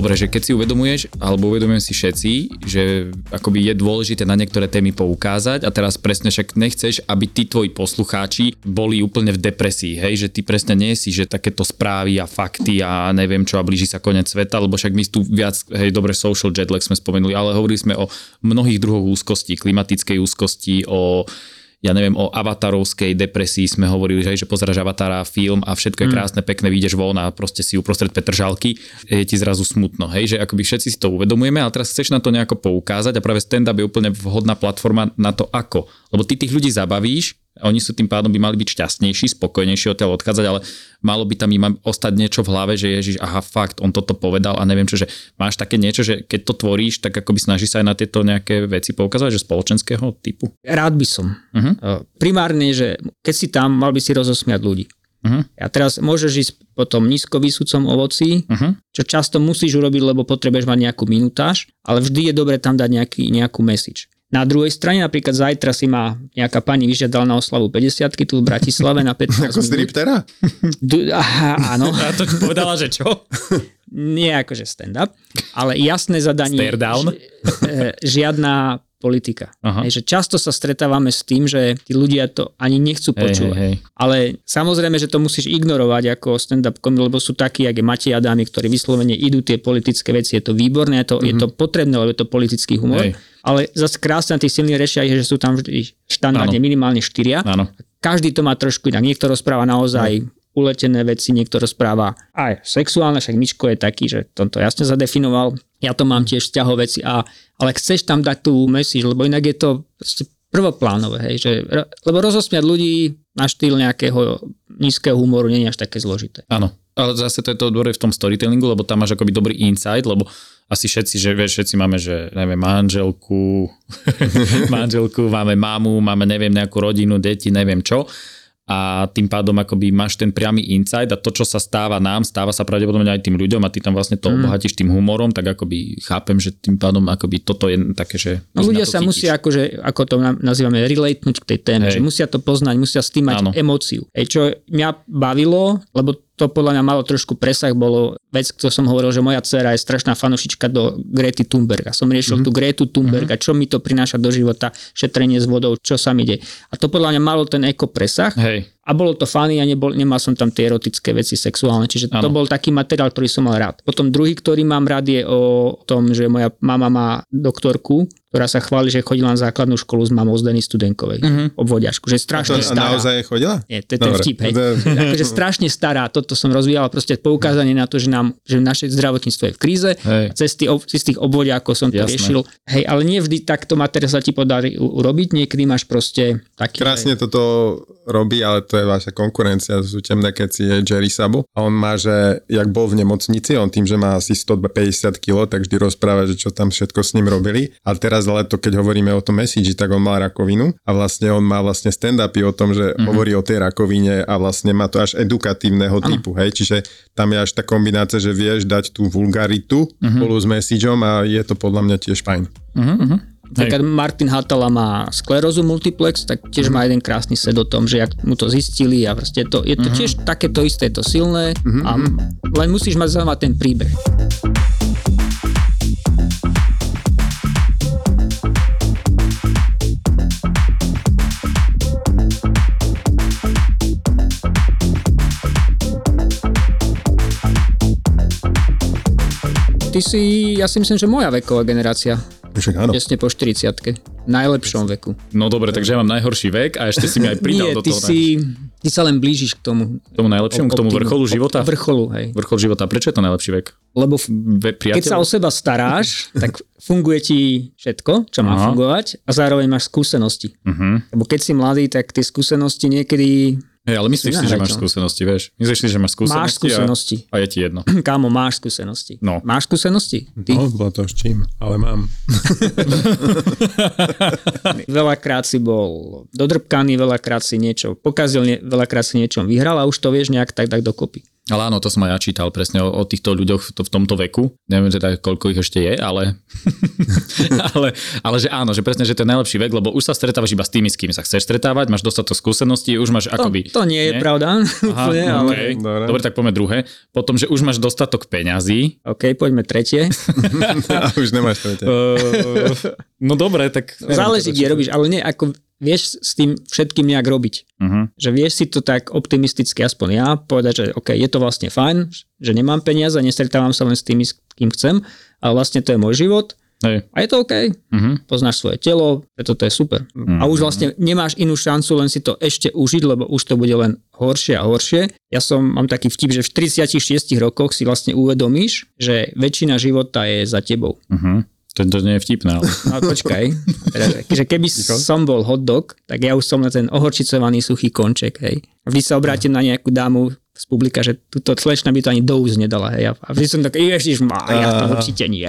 Dobre, že keď si uvedomuješ, alebo uvedomujem si všetci, že akoby je dôležité na niektoré témy poukázať a teraz presne však nechceš, aby tí tvoji poslucháči boli úplne v depresii, hej, že ty presne nie si, že takéto správy a fakty a neviem čo a blíži sa koniec sveta, lebo však my tu viac, hej, dobre, social jet lag sme spomenuli, ale hovorili sme o mnohých druhoch úzkostí, klimatickej úzkosti, o o avatarovskej depresii sme hovorili, že pozeraš Avatara, film a všetko je krásne, pekné, vyjdeš von a proste si uprostred Petržalky, je ti zrazu smutno, hej, že akoby všetci si to uvedomujeme, ale teraz chceš na to nejako poukázať a práve stand-up je úplne vhodná platforma na to ako, lebo ty tých ľudí zabavíš, oni sú tým pádom by mali byť šťastnejší, spokojnejší odtiaľ odchádzať, ale malo by tam im ostať niečo v hlave, že ježiš, aha, fakt, on toto povedal a neviem čo, že máš také niečo, že keď to tvoríš, tak akoby snaží sa aj na tieto nejaké veci poukazovať, že spoločenského typu? Rád by som. Uh-huh. Primárne, že keď si tam, mal by si rozosmiať ľudí. Uh-huh. A teraz môžeš ísť potom nízko výsúcom ovocí, čo často musíš urobiť, lebo potrebuješ mať nejakú minutáž, ale vždy je dobre tam dať nejakú message. Na druhej strane, napríklad zajtra si ma nejaká pani vyžiadala na oslavu 50-ky tu v Bratislave na 15 minút. Ako striptera? Áno. A to povedala, že čo? Nie akože stand-up, ale jasné zadanie. Stare down? Žiadna politika. Hej, že často sa stretávame s tým, že tí ľudia to ani nechcú počúvať. Hej. Ale samozrejme, že to musíš ignorovať ako stand-up komici, lebo sú takí, ako je Matej Adámy, ktorí vyslovene idú tie politické veci. Je to výborné, je to potrebné, lebo je to politický humor. Hej. Ale zase krásne na tých silných rečiach je, že sú tam vždy štandardne minimálne 4. Áno. Každý to má trošku inak. Niekto rozpráva naozaj uletené veci, niekto rozpráva aj sexuálne, však Mičko je taký, že to jasne zadefinoval. Ja to mám tiež vzťahové veci, ale chceš tam dať tú message, lebo inak je to proste prvoplánové, hej, že, lebo rozosmiať ľudí na štýl nejakého nízkeho humoru nie je až také zložité. Áno, ale zase to je to dobré v tom storytellingu, lebo tam máš akoby dobrý insight, lebo asi všetci, že vieš, všetci máme, že neviem, manželku, máme mamu, máme neviem nejakú rodinu, deti, neviem čo. A tým pádom akoby máš ten priamy insight a to, čo sa stáva nám, stáva sa pravdepodobne aj tým ľuďom a ty tam vlastne to obohatíš tým humorom, tak akoby chápem, že tým pádom akoby toto je také, že... No ľudia sa musia akože, ako to nazývame, relatenúť k tej téme, že musia to poznať, musia s tým mať emóciu. Čo mňa bavilo, lebo to podľa mňa malo trošku presah, bolo vec, ktorú som hovoril, že moja dcéra je strašná fanušička do Grety Thunberga. Som riešil tú Gretu Thunberg a čo mi to prináša do života, šetrenie s vodou, čo sa mi deje. A to podľa mňa malo ten eko presah. Hej. A bolo to funny a nemal som tam tie erotické veci sexuálne, čiže to bol taký materiál, ktorý som mal rád. Potom druhý, ktorý mám rád, je o tom, že moja mama má doktorku, ktorá sa chváli, že chodila na základnú školu s mamou Zdeny Studenkovej, obvodiačku, že strašne stará. A naozaj chodila? Nie, to je ten vtip, hej. Takže strašne stará, toto som rozvíjal, proste poukázanie na to, že naše zdravotníctvo je v kríze, a cez tých obvodiakov som to riešil. Hej, ale nie vždy takto materiál sa ti podarí urobiť, niekedy máš proste taký. Krásne toto robí, ale to je vaša konkurencia, sú temné keci, je Jerry Sabu a on má, že jak bol v nemocnici, on tým, že má asi 150 kg, tak vždy rozpráva, že čo tam všetko s ním robili a teraz ale to, keď hovoríme o tom message, tak on mal rakovinu a vlastne on má vlastne stand-upy o tom, že hovorí o tej rakovine a vlastne má to až edukatívneho typu, hej, čiže tam je až tá kombinácia, že vieš dať tú vulgaritu spolu s messageom a je to podľa mňa tiež fajn. Keď Martin Hattala má sklerózu multiplex, tak tiež má jeden krásny set o tom, že jak mu to zistili a proste je to tiež takéto isté, je to silné a len musíš mať zaujímať ten príbeh. Ty si, ja si myslím, že moja veková generácia. Jasne po 40-tke. V najlepšom veku. No dobre, takže ja mám najhorší vek a ešte si mi aj pridal do toho. Ty sa len blížiš k tomu. K tomu najlepšiemu, k tomu vrcholu života. Vrcholu, hej. Vrchol života. Prečo je to najlepší vek? Lebo keď sa o seba staráš, tak funguje ti všetko, čo má fungovať a zároveň máš skúsenosti. Lebo keď si mladý, tak tie skúsenosti niekedy... Hej, ale myslíš si, že máš skúsenosti, vieš? Myslíš si, že máš skúsenosti? Máš skúsenosti. A je ti jedno. Kámo, máš skúsenosti. No. Máš skúsenosti? Ty? No, bolo to s čím, ale mám. Veľakrát si bol dodrbkaný, veľakrát si niečo pokazil, veľakrát si niečom vyhral a už to vieš nejak tak dokopy. Ale áno, to som aj ja čítal presne o týchto ľuďoch v tomto veku. Neviem teda, koľko ich ešte je, ale... ale že áno, že presne, že to je najlepší vek, lebo už sa stretávaš iba s tými, s kým sa chceš stretávať, máš dostatok skúseností, už máš akoby... To nie je pravda. Aha, úplne, ale... Okay. Dobre, tak poďme druhé. Potom, že už máš dostatok peňazí. OK, poďme tretie. A už nemáš tretie. No dobre, tak... Záleží, kde robíš, ale nie ako... Vieš s tým všetkým nejak robiť. Uh-huh. Že vieš si to tak optimisticky, aspoň ja, povedať, že OK, je to vlastne fajn, že nemám peniaze, nestretávam sa len s tými, s kým chcem, ale vlastne to je môj život. Hej. A je to OK. Uh-huh. Poznáš svoje telo, preto to je super. Uh-huh. A už vlastne nemáš inú šancu len si to ešte užiť, lebo už to bude len horšie a horšie. Ja mám taký vtip, že v 36 rokoch si vlastne uvedomíš, že väčšina života je za tebou. Uh-huh. To nie je vtipné. Ale... No, počkaj. Že keby som bol hotdog, tak ja už som na ten ohorčicovaný suchý konček. Hej. Vždy sa obrátim na nejakú dámu z publika, že túto slečna by to ani do úst nedala. Hej. A vždy som tak, ja to určite nie.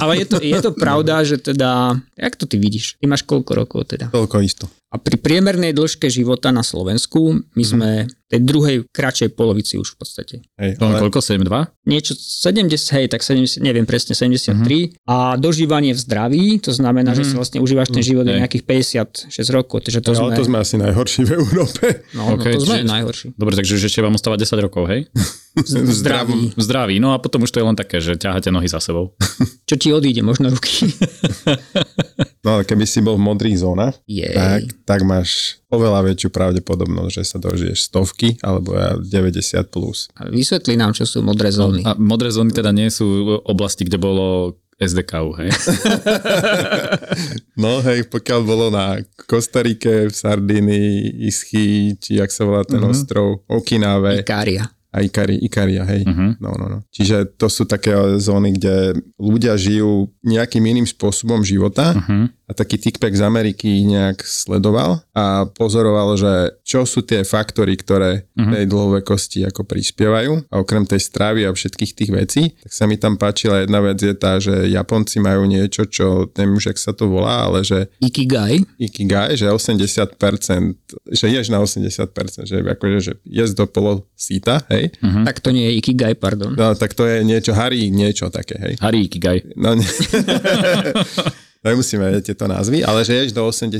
Ale je to pravda, že teda, jak to ty vidíš? Ty máš koľko rokov teda? Koľko isto. A pri priemernej dĺžke života na Slovensku, my sme tej druhej kratšej polovici už v podstate. Hej, ale... Koľko? 7,2? Niečo 70, hej, tak 70, neviem presne, 73. Uh-huh. A dožívanie v zdraví, to znamená, že si vlastne užívaš ten život do nejakých 56 rokov. Takže to sme asi najhorší v Európe. No, okay, to sme najhorší. Dobre, takže ešte vám ostáva 10 rokov, hej? Zdraví. No a potom už to je len také, že ťahate nohy za sebou. Čo ti odíde, možno ruky. No, keby si bol v modrých zónach, tak máš oveľa väčšiu pravdepodobnosť, že sa dožiješ 100 alebo 90 plus. A vysvetli nám, čo sú modré zóny. A modré zóny teda nie sú oblasti, kde bolo SDK, hej? No hej, pokiaľ bolo na Kostarike, v Sardínii, Ischii, či jak sa volá ten ostrov, Okináve. Ikaria, hej. Uh-huh. No. Čiže to sú také zóny, kde ľudia žijú nejakým iným spôsobom života a taký tikpek z Ameriky nejak sledoval a pozoroval, že čo sú tie faktory, ktoré tej dlhovekosti ako prispievajú a okrem tej stravy a všetkých tých vecí, tak sa mi tam páčila jedna vec je tá, že Japonci majú niečo, čo neviem už, jak sa to volá, ale že... Ikigai, že 80%, že ješ na 80%, že akože, že ješ do polo síta, hej. Uh-huh. Tak to nie je Ikigai, pardon. No, tak to je niečo také, hej. Hari Ikigai. No, nemusíme vedieť tieto názvy, ale že ješ do 80%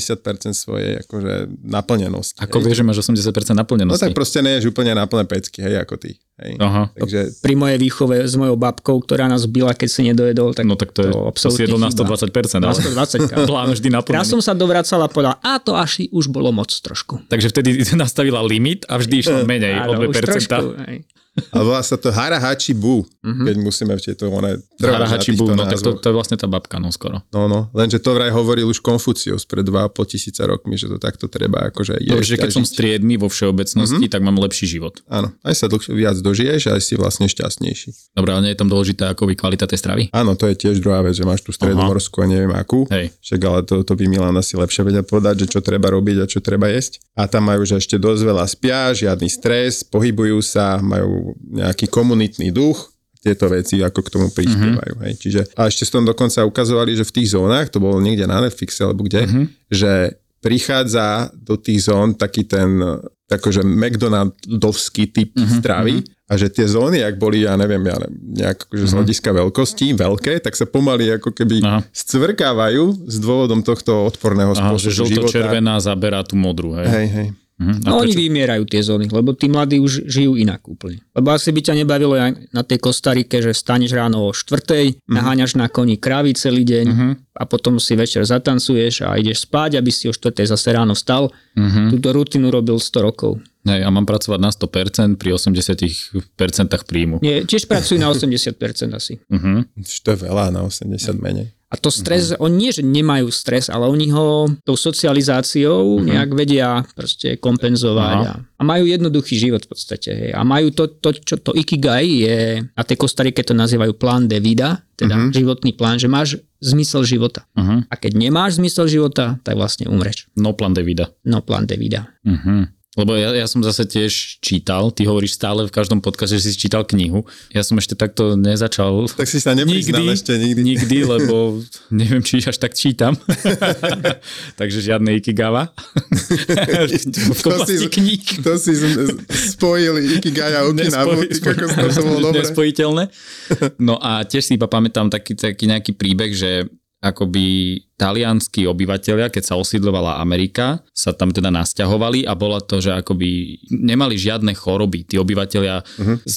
svojej akože naplnenosti. Ako vieš, že máš 80% naplnenosti? No tak proste neješ úplne naplné pecky, hej, ako ty. Hej. Aha. Takže... Pri mojej výchove s mojou babkou, ktorá nás bila, keď si nedojedol, tak, no, tak to je absolútne chyba. No tak to je 120%. Plán vždy naplnený. Ja som sa dovracal a povedal, a to až už bolo moc trošku. Takže vtedy nastavila limit a vždy išlo menej o 2%. Trošku, ale volá sa to Harahachi Bu, keď musíme vtedy to ona trvať na týchto názvoch. No tak to je vlastne tá babka, no skoro. No, lenže to vraj hovoril už Konfúcius pred 2,5 tisíca rokmi, že to takto treba akože jesť. Takže keď som striedmy vo všeobecnosti, tak mám lepší život. Áno, aj sa dlhšie viac dožiješ, aj si vlastne šťastnejší. Dobre, ale nie je tam dôležitá ako kvalita tej stravy? Áno, to je tiež druhá vec, že máš tú stredomorskú a neviem akú. Hej. Však ale to by Milan asi lepšie vedel povedať, že čo treba robiť a čo treba jesť. A tam majú že ešte dosť veľa spia, žiadny stres, pohybujú sa, majú nejaký komunitný duch, tieto veci ako k tomu prispievajú. Hej. Čiže, a ešte som dokonca ukazovali, že v tých zónach, to bolo niekde na Netflixe alebo kde, že prichádza do tých zón taký ten takože McDonaldovský typ stravy a že tie zóny, ak boli, nejak z hľadiska veľkosti, veľké, tak sa pomaly ako keby scvrkávajú s dôvodom tohto odporného spôsobu života. Žlto-červená zaberá tú modrú. Hej. No oni vymierajú tie zóny, lebo tí mladí už žijú inak úplne. Lebo asi by ťa nebavilo aj na tej Kostarike, že vstaneš ráno o 4:00, naháňaš na koni krávy celý deň a potom si večer zatancuješ a ideš spať, aby si o 4:00 zase ráno vstal. Túto rutinu robil 100 rokov. Hej, a mám pracovať na 100% pri 80% príjmu. Nie, tiež pracuj na 80% asi. To je veľa, na 80% menej. A to stres, oni nie, že nemajú stres, ale oni ho tou socializáciou nejak vedia proste kompenzovať. A majú jednoduchý život v podstate. Hej. A majú to Ikigai je, a tej Kostarike to nazývajú plán de vida, teda životný plán, že máš zmysel života. A keď nemáš zmysel života, tak vlastne umreš. No plan de vida. Lebo ja som zase tiež čítal, ty hovoríš stále v každom podcaste, že si čítal knihu. Ja som ešte takto nezačal. Tak si sa nepriznal ešte nikdy, lebo neviem, či až tak čítam. Takže žiadne Ikigawa. V oblasti kníh. To si spojil Ikigawa a Okinawa. To bolo dobre. Nespojiteľné. No a tiež si iba pamätám taký nejaký príbeh, že akoby talianskí obyvateľia, keď sa osídlovala Amerika, sa tam teda nasťahovali a bola to, že akoby nemali žiadne choroby, tí obyvateľia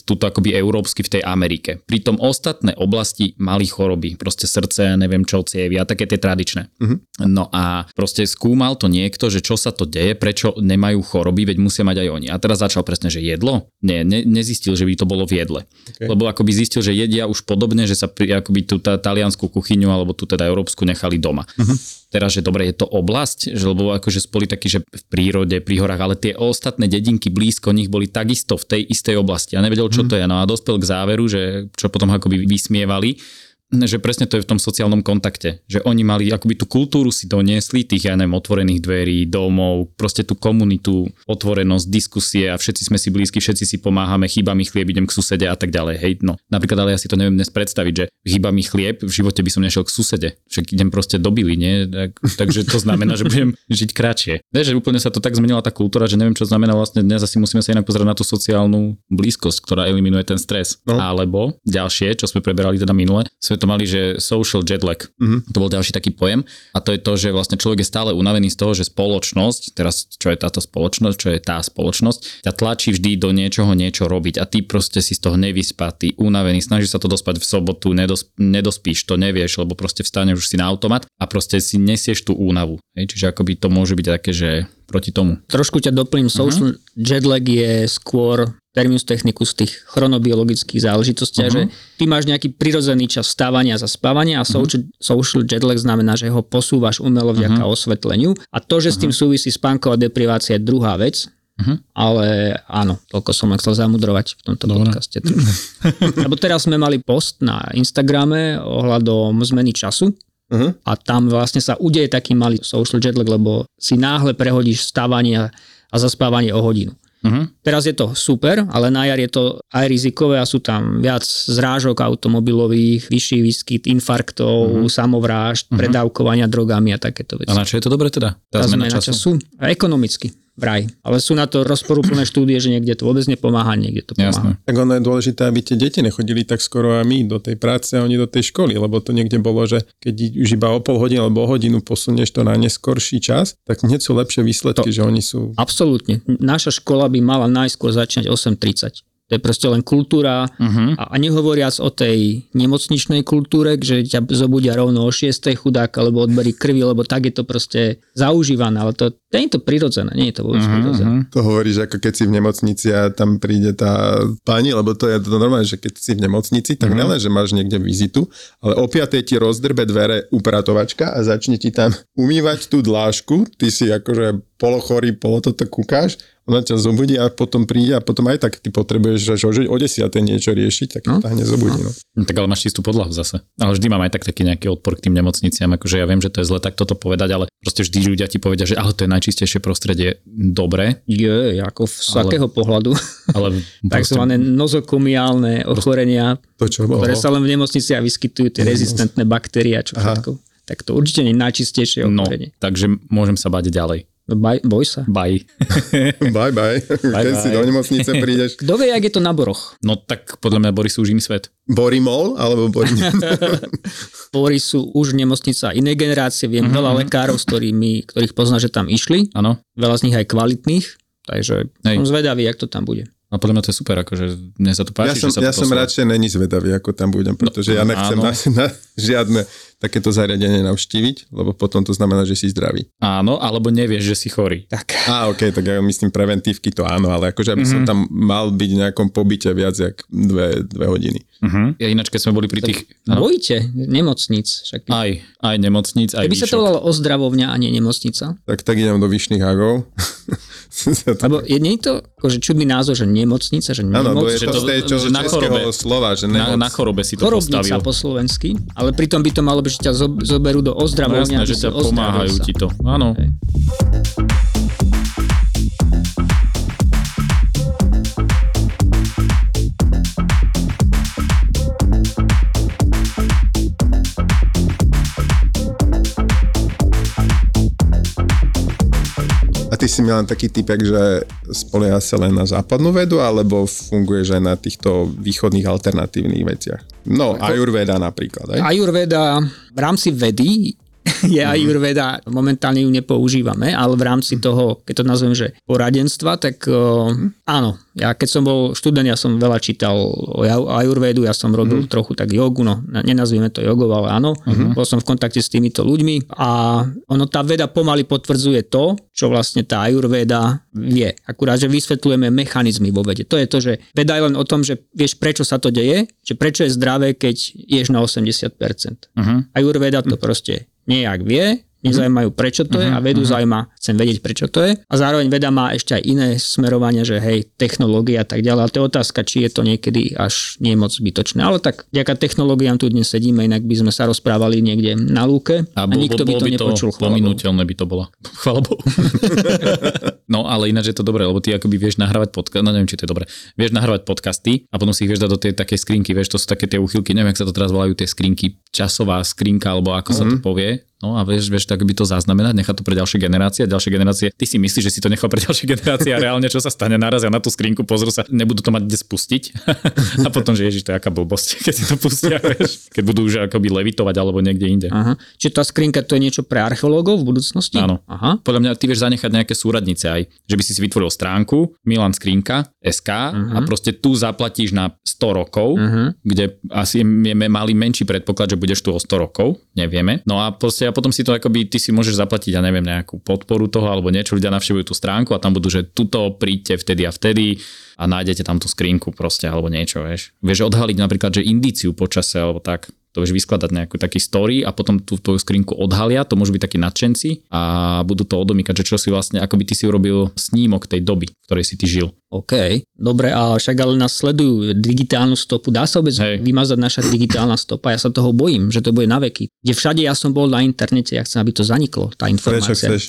tuto akoby európsky v tej Amerike. Pritom ostatné oblasti mali choroby, proste srdce, neviem čo, cievy a také tie tradičné. No a proste skúmal to niekto, že čo sa to deje, prečo nemajú choroby, veď musia mať aj oni. A teraz začal presne, že jedlo? Nie, nezistil, že by to bolo v jedle. Okay. Lebo akoby zistil, že jedia už podobne, že sa akoby tú taliansku kuchyňu alebo tú teda európsku nechali doma. Teraz, že dobre, je to oblasť, že lebo akože spoli takí, že v prírode, pri horách, ale tie ostatné dedinky blízko nich boli takisto v tej istej oblasti. Ja nevedel, čo to je. No a dospel k záveru, že čo potom akoby vysmievali, že presne to je v tom sociálnom kontakte. Že oni mali akoby tú kultúru si doniesli, tých, ja neviem, otvorených dverí, domov, proste tú komunitu, otvorenosť, diskusie a všetci sme si blízki, všetci si pomáhame, chýba mi chlieb, idem k susede a tak ďalej. Hej, no. Napríklad, ale ja si to neviem dnes predstaviť, že chýba mi chlieb, v živote by som nešiel k susede. Však idem proste do Bily, nie? Takže to znamená, že budem žiť kratšie. Že úplne sa to tak zmenila tá kultúra, že neviem, čo znamená vlastne dnes, asi musíme sa inak pozerať na tú sociálnu blízkosť, ktorá eliminuje ten stres. No. Alebo ďalšie, čo sme preberali teda minule, to mali, že social jet lag. To bol ďalší taký pojem. A to je to, že vlastne človek je stále unavený z toho, že spoločnosť, teraz čo je táto spoločnosť, čo je tá spoločnosť, ťa tlačí vždy do niečoho niečo robiť a ty proste si z toho nevyspatý, unavený, snažíš sa to dospať v sobotu, nedospíš, to nevieš, lebo proste vstaneš už si na automat a proste si nesieš tú únavu. Hej? Čiže akoby to môže byť také, že proti tomu. Trošku ťa doplním, social jet lag je skôr terminus technicus tých chronobiologických záležitostí, že ty máš nejaký prirodzený čas vstávania a zaspávania a social jet lag znamená, že ho posúvaš umelo vďaka osvetleniu a to, že s tým súvisí spánková deprivácia je druhá vec. Ale áno, toľko som chcel zamudrovať v tomto podcaste. Lebo teraz sme mali post na Instagrame ohľadom zmeny času. A tam vlastne sa udeje taký malý social jet lag, lebo si náhle prehodíš vstávanie a zaspávanie o hodinu. Teraz je to super, ale na jar je to aj rizikové a sú tam viac zrážok automobilových, vyšší výskyt infarktov, samovrážd, predávkovania drogami a takéto veci. A na čo je to dobre teda? Tá zmena času? Ekonomicky. Vraj. Ale sú na to rozporúplné štúdie, že niekde to vôbec nepomáha, niekde to pomáha. Jasné. Tak ono je dôležité, aby tie deti nechodili tak skoro a my do tej práce a oni do tej školy, lebo to niekde bolo, že keď už iba o pol hodinu alebo o hodinu posunieš to na neskorší čas, tak hneď sú lepšie výsledky, to, že oni sú... Absolútne. Naša škola by mala najskôr začínať 8:30. To je proste len kultúra a nehovoriac o tej nemocničnej kultúre, že ťa zobudia rovno o 6. chudák alebo odberí krvi, lebo tak je to proste zaužívané, ale to nie je to prirodzené, nie je to vôbec prirodzené. To hovoríš ako keď si v nemocnici a tam príde tá pani, lebo to je to normálne, že keď si v nemocnici, tak nielen, že máš niekde vizitu, ale o 5. ti rozdrbe dvere upratovačka a začne ti tam umývať tú dlášku, ty si akože polochorý, polototo kúkáš, ona ťa zobudí a potom príde a potom aj tak ty potrebuješ o 10:00 niečo riešiť, tak tá nezobudí. No. Tak ale máš čistú podlahu zase. Ale vždy mám aj tak taký nejaký odpor k tým nemocniciam, akože ja viem, že to je zle takto to povedať, ale proste vždy ľudia ti povedia, že ale to je najčistejšie prostredie. Dobre. Je, ako z akého pohľadu. Ale takzvané nozokomiálne ochorenia, ktoré sa len v nemocniciach vyskytujú, tie rezistentné baktéria, čo všetko. Tak to určite nie je najčistejšie ochorenie. No, takže môžem sa báť ďalej. Boj sa. Bye. Keď si do nemocnice prídeš. Kto vie, jak je to na Boroch? No tak podľa mňa Bory sú už im svet. Borimol alebo Borimol? Bory sú už nemocnica inej generácie. Viem veľa lekárov, ktorých pozná, že tam išli. Áno. Veľa z nich aj kvalitných. Takže som zvedavý, jak to tam bude. A podľa mňa to je super, akože mne sa to páči, že sa to posláva. Ja som radšej není zvedavý, ako tam budem, pretože ja nechcem na žiadne takéto zariadenie navštíviť, lebo potom to znamená, že si zdravý. Áno, alebo nevieš, že si chorý. Tak. OK, tak ja myslím preventívky to áno, ale akože aby som tam mal byť v nejakom pobyte viac jak dve hodiny. Ja ináč, keď sme boli pri tých... Bojte nemocnic. Však... Aj nemocnic, aj výšok. Keby sa to volalo ozdravovňa a nie nemocnica. Tak idem do Vyšných Hágov. Lebo nie je to akože čudný názor, že nemocnica, že nemoc. Áno, to je to z tej českého slova, že nemoc. Na chorobe si to postavil. Chorobnica po slovensky, ale pritom by to malo byť, že ťa zoberú do ozdravovňa. No jasné, že ťa pomáhajú ti to. Áno. Okay. si Milan taký typek, že spolieha sa len na západnú vedu, alebo funguješ aj na týchto východných alternatívnych veciach? No, ajurveda napríklad. Aj? Ajurveda, v rámci vedy je ajurveda, momentálne ju nepoužívame, ale v rámci toho, keď to nazvem, že poradenstva, tak áno. Ja keď som bol študent, ja som veľa čítal o ajurvedu, ja som robil trochu tak jogu, no nenazvime to jogou, ale áno. Bol som v kontakte s týmito ľuďmi a ono tá veda pomaly potvrdzuje to, čo vlastne tá ajurveda vie. Akurát, že vysvetľujeme mechanizmy vo vede. To je to, že veda je len o tom, že vieš, prečo sa to deje, že prečo je zdravé, keď ješ na 80%. Ajurveda to proste nejak vie, nezaujímajú prečo to je a vedu zaujíma, chcem vedieť prečo to je. A zároveň veda má ešte aj iné smerovania, že hej, technológia a tak ďalej. Ale to je otázka, či je to niekedy až nie moc zbytočné. Ale tak vďaka technológiám tu dnes sedíme, inak by sme sa rozprávali niekde na lúke a nikto by to nepočul. Pominuteľné by to bolo. Chvála Bohu. No ale ináč je to dobré, lebo ty akoby vieš nahrávať podcast, no neviem či to je dobré. Vieš nahrávať podcasty a potom si ich vieš dať do tej takej skrinky, vieš, to sú také tie uchýlky, neviem, ako sa to teraz volajú, tie skrinky, časová skrinka alebo ako sa to povie. No a vieš tak by to zaznamenať, nechá to pre ďalšie generácie a ďalšie generácie. Ty si myslíš, že si to nechal pre ďalšie generácie a reálne čo sa stane, narazia na tú skrinku, pozrú sa, nebudú to mať kde spustiť. A potom že ježiš, to je aká blbosť, keď si to pustia, vieš, keď budú už akoby levitovať alebo niekde inde. Aha. Čiže tá skrinka to je niečo pre archeológov v budúcnosti? Áno. Aha. Podľa mňa ty vieš zanechať nejaké súradnice aj, že by si vytvoril stránku Milan Skrinka SK a proste tu zaplatíš na 100 rokov, kde asi mali menší predpoklad, že budeš tu o 100 rokov, nevieme. No a proste a potom si to akoby, ty si môžeš zaplatiť, ja neviem, nejakú podporu toho, alebo niečo, ľudia navštevujú tú stránku a tam budú, že tuto príďte vtedy a vtedy a nájdete tam tú skrinku proste, alebo niečo, vieš. Vieš odhaliť napríklad, že indíciu počase, alebo tak, to vieš vyskladať nejakú taký story a potom tú tvoju skrinku odhalia, to môžu byť takí nadšenci a budú to odomýkať, že čo si vlastne, akoby ty si urobil snímok tej doby, v ktorej si ty žil. OK, dobre, a však ale nás sledujú digitálnu stopu. Dá sa vôbec vymazať naša digitálna stopa? Ja sa toho bojím, že to bude na veky. Kde všade ja som bol na internete, ja chcem, aby to zaniklo, tá informácia. Prečo chceš?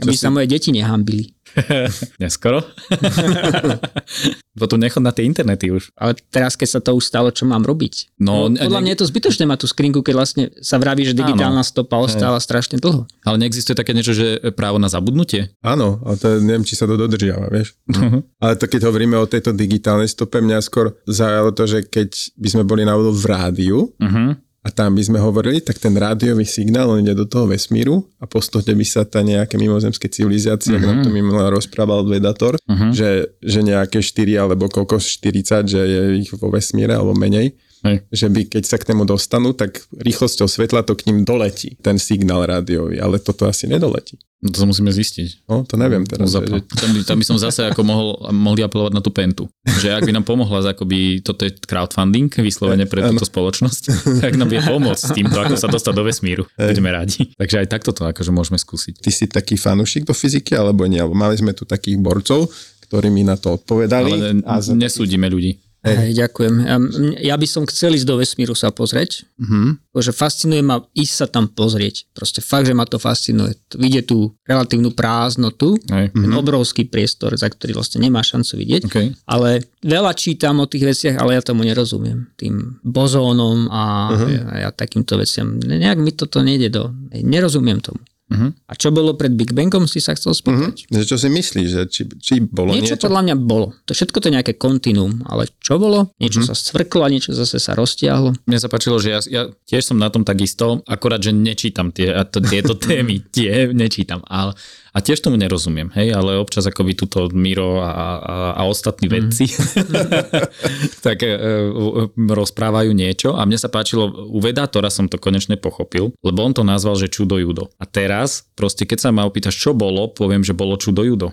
Aby sa moje deti nehambili. Neskoro. Potom nechod na tie internety už. Ale teraz, keď sa to už stalo, čo mám robiť? No, podľa mňa je to zbytočné mať tú skrinku, keď vlastne sa vraví, že digitálna stopa ostáva strašne dlho. Ale neexistuje také niečo, že právo na zabudnutie? Áno, ale to neviem, či sa to dodržiava, vieš. Ale to keď hovoríme o tejto digitálnej stope, mňa skôr zaujalo to, že keď by sme boli na v rádiu, a tam by sme hovorili, tak ten rádiový signál ide do toho vesmíru a postupne by sa tá nejaké mimozemské civilizácie, ak nám to minulé rozprával vedator, že nejaké 4 alebo koľko 40, že je ich vo vesmíre alebo menej, že by keď sa k nemu dostanú, tak rýchlosťou svetla to k ním doletí, ten signál rádiový, ale toto asi nedoletí. No to musíme zistiť. No, to neviem teraz. Tam by som zase ako mohli apelovať na tú Pentu. Že ak by nám pomohla, akoby toto je crowdfunding vyslovene pre túto spoločnosť, tak nám vie pomôcť s týmto, ako sa dostať do vesmíru. Budeme radi. Takže aj takto to akože môžeme skúsiť. Ty si taký fanúšik do fyziky, alebo nie? Mali sme tu takých borcov, ktorí mi na to odpovedali. Ale nesúdime ľudí. Ďakujem. Ja by som chcel ísť do vesmíru sa pozrieť, pretože fascinuje ma ísť sa tam pozrieť. Proste fakt, že ma to fascinuje. Vidieť tú relatívnu prázdnotu, ten obrovský priestor, za ktorý vlastne nemá šancu vidieť. Okay. Ale veľa čítam o tých veciach, ale ja tomu nerozumiem. Tým bozónom a ja takýmto veciam. Nejak mi toto nejde do... Nerozumiem tomu. A čo bolo pred Big Bangom, si sa chcel spýtať? Čo si myslíš? Že či bolo niečo? Podľa mňa bolo. To všetko to je nejaké kontinuum, ale čo bolo? Niečo sa stvrklo a niečo zase sa roztiahlo. Mne sa páčilo, že ja tiež som na tom takisto, akorát, že nečítam tieto témy. Nečítam, ale... A tiež tomu nerozumiem, hej, ale občas akoby tuto Miro a ostatní vedci tak rozprávajú niečo a mne sa páčilo, u vedátora som to konečne pochopil, lebo on to nazval, že čudo judo. A teraz proste, keď sa ma opýtaš, čo bolo, poviem, že bolo čudo judo.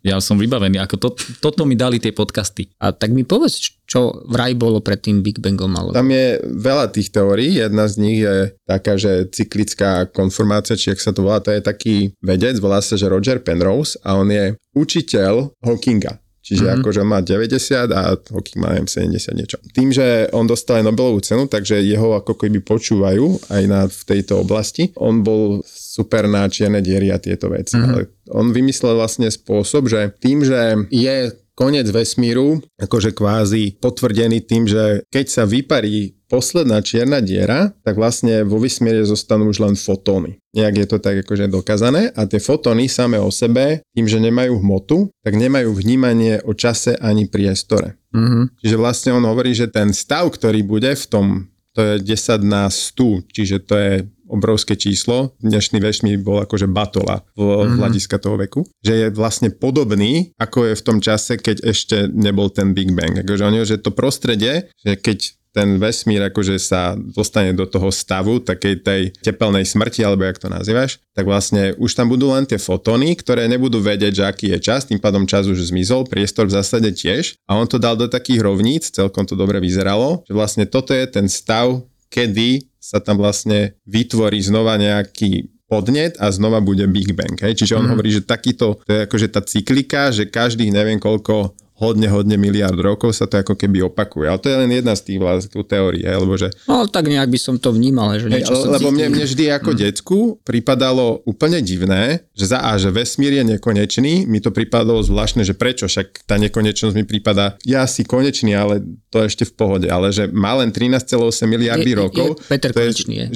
Ja som vybavený, ako toto mi dali tie podcasty. A tak mi povedz, čo vraj bolo pred tým Big Bangom. Alebo... Tam je veľa tých teórií, jedna z nich je taká, že cyklická konformácia, či ak sa to volá, to je taký vedec, volá sa, že Roger Penrose a on je učiteľ Hawkinga. Čiže akože on má 90 a Hawking má 70 niečo. Tým, že on dostal aj Nobelovú cenu, takže jeho ako keby počúvajú aj v tejto oblasti. On bol super na čierne diery a tieto veci. Ale on vymyslel vlastne spôsob, že tým, že je koniec vesmíru, akože kvázi potvrdený tým, že keď sa vyparí posledná čierna diera, tak vlastne vo vesmíre zostanú už len fotóny. Nejak je to tak akože dokázané a tie fotóny same o sebe, tým, že nemajú hmotu, tak nemajú vnímanie o čase ani priestore. Mm-hmm. Čiže vlastne on hovorí, že ten stav, ktorý bude v tom, to je 10 na 100, čiže to je obrovské číslo. Dnešný vesmír bol akože batola v hľadiska toho veku, že je vlastne podobný, ako je v tom čase, keď ešte nebol ten Big Bang. Akože on je, že to prostredie, že keď ten vesmír akože sa dostane do toho stavu takej tej tepelnej smrti, alebo jak to nazývaš, tak vlastne už tam budú len tie fotóny, ktoré nebudú vedieť, že aký je čas, tým pádom čas už zmizol, priestor v zásade tiež a on to dal do takých rovníc, celkom to dobre vyzeralo, že vlastne toto je ten stav, kedy sa tam vlastne vytvorí znova nejaký podnet a znova bude Big Bang. Hej? Čiže on hovorí, že takýto, to je akože tá cyklika, že každých neviem koľko hodne miliárd rokov sa to ako keby opakuje. Ale to je len jedna z tých vlastných teórií, lebo že... No tak nejak by som to vnímal, že niečo som lebo mne vždy ako decku pripadalo úplne divné, že že vesmír je nekonečný, mi to pripadalo zvláštne, že prečo, však tá nekonečnosť mi pripadá, ja si konečný, ale to ešte v pohode, ale že má len 13,8 miliardy rokov. Je Peter konečný.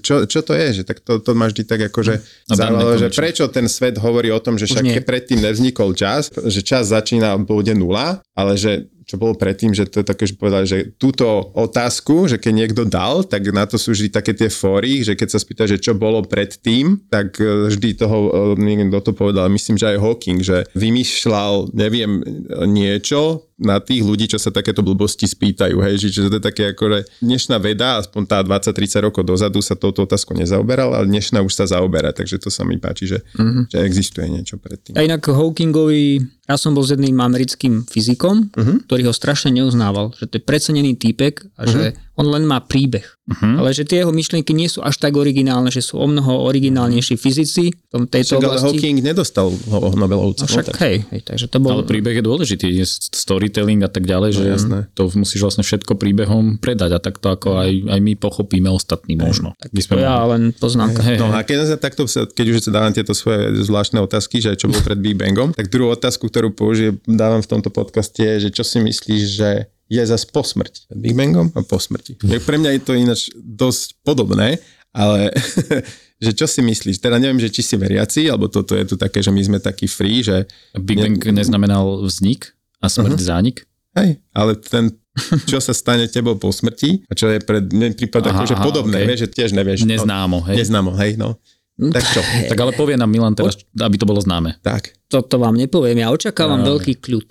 Čo to je? Že tak to máš vždy tak ako, že zaujímalo, že prečo ten svet hovorí o tom, že však predtým nevznikol čas, že čas začína na bude nula, ale že čo bolo predtým, že to je také, že povedal, že túto otázku, že keď niekto dal, tak na to sú vždy také tie fóry, že keď sa spýta, že čo bolo predtým, tak vždy toho, niekto to povedal, myslím, že aj Hawking, že vymýšľal, neviem, niečo na tých ľudí, čo sa takéto blbosti spýtajú, hej, že to je také ako, že dnešná veda, aspoň tá 20-30 rokov dozadu sa touto otázku nezaoberala, ale dnešná už sa zaoberá, takže to sa mi páči, že existuje niečo predtým. A inak Hawkingovi, ja som bol s jedným americkým fyzikom, ktorý ho strašne neuznával, že to je precenený týpek a že on len má príbeh. Ale že tie jeho myšlienky nie sú až tak originálne, že sú omnoho originálnejší fyzici v tom tejto oblasti. Ale Hawking nedostal Nobelovú cenu. Však hej, takže to bol... Ale príbeh je dôležitý, je storytelling a tak ďalej, že to musíš vlastne všetko príbehom predať a takto ako aj my pochopíme ostatní možno. Ja len poznámka. No a keď už sa dávam tieto svoje zvláštne otázky, že čo bolo pred Big Bangom, tak druhú otázku, ktorú dávam v tomto podcaste, je, že čo si myslíš, že je zase po smrti. Big Bangom a po smrti. Pre mňa je to ináč dosť podobné, ale že čo si myslíš? Teda neviem, že či si veriaci, alebo toto je tu také, že my sme takí free, že... Big Bang neznamenal vznik a smrť zánik? Hej, ale ten, čo sa stane tebou po smrti a čo je pre mňa prípad akože podobné, vieš, že tiež nevieš. Neznámo, hej. Tak čo? Tak ale povie nám Milan teraz, aby to bolo známe. Tak. Toto vám nepoviem, ja očakávam veľký kľud.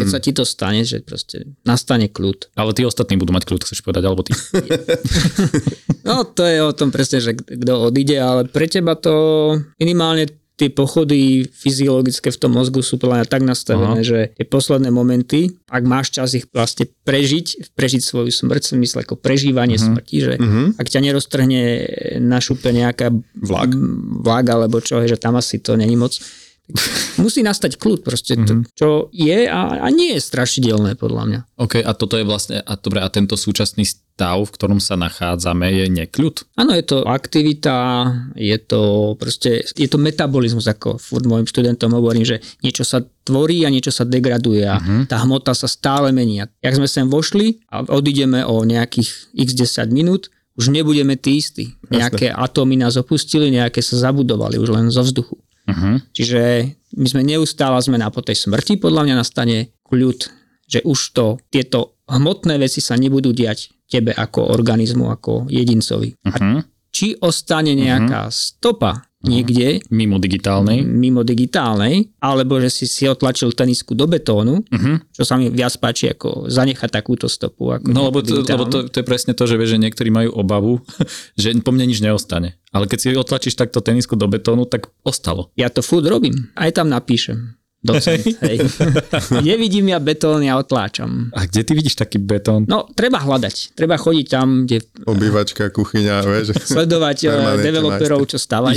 Keď sa ti to stane, že proste nastane kľud. Ale tí ostatní budú mať kľud, chceš povedať, alebo ty. No to je o tom presne, že kto odíde, ale pre teba to minimálne tie pochody fyziologické v tom mozgu sú podľa mňa tak nastavené, že tie posledné momenty, ak máš čas ich vlastne prežiť svoju smrť, v mysle ako prežívanie smrti, že ak ťa neroztrhne na šupe nejaká vlak alebo čo, že tam asi to není moc. Musí nastať kľud proste, čo je a nie je strašidelné podľa mňa. OK, a toto je vlastne, a tento súčasný stav, v ktorom sa nachádzame, je nekľud? Áno, je to aktivita, je to proste, je to metabolizmus, ako furt mojim študentom hovorím, že niečo sa tvorí a niečo sa degraduje a tá hmota sa stále mení. Jak sme sem vošli a odídeme o nejakých x 10 minút, už nebudeme tí istí. Nejaké atómy nás opustili, nejaké sa zabudovali už len zo vzduchu. Čiže my sme neustála zmena po tej smrti, podľa mňa nastane kľud, že už to, tieto hmotné veci sa nebudú diať tebe ako organizmu, ako jedincovi. A či ostane nejaká stopa niekde mimo digitálnej, alebo že si otlačil tenisku do betónu, čo sa mi viac páči, ako zanechať takúto stopu. Ako no lebo to je presne to, že vieš, že niektorí majú obavu, že po mne nič neostane. Ale keď si otlačíš takto tenisku do betónu, tak ostalo. Ja to furt robím. Aj tam napíšem. Hej. Kde vidím ja betón, ja otláčam. A kde ty vidíš taký betón? No, treba hľadať. Treba chodiť tam, kde... Obývačka, kuchyňa, vieš. Sledovať developerov, čo stávajú.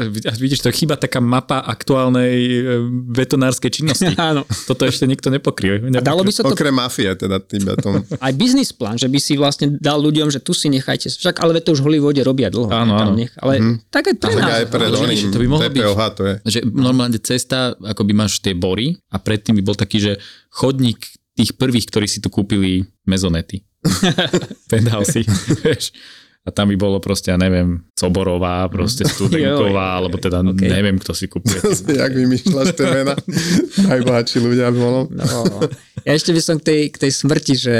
A vidíš, to chýba taká mapa aktuálnej betonárskej činnosti. Áno. Toto ešte nikto nepokryl. Dalo by sa to... Okrem mafie, teda tým betón. Aj biznis plán, že by si vlastne dal ľuďom, že tu si nechajte. Však, ale to už v Hollywoode robia dlho. Áno. Ale tak aj pre nás. To by mohlo byť, že normálne cez cesta, akoby máš tie bory a predtým by bol taký, že chodník tých prvých, ktorí si tu kúpili mezonety. Ten dal si, vieš. A tam by bolo proste, ja neviem, Coborová, proste Studenková, alebo teda neviem, kto si kúpuje. Jak vymýšľaš tie mena? Najbohatší ľudia bolo. No. Ja ešte by som k tej smrti, že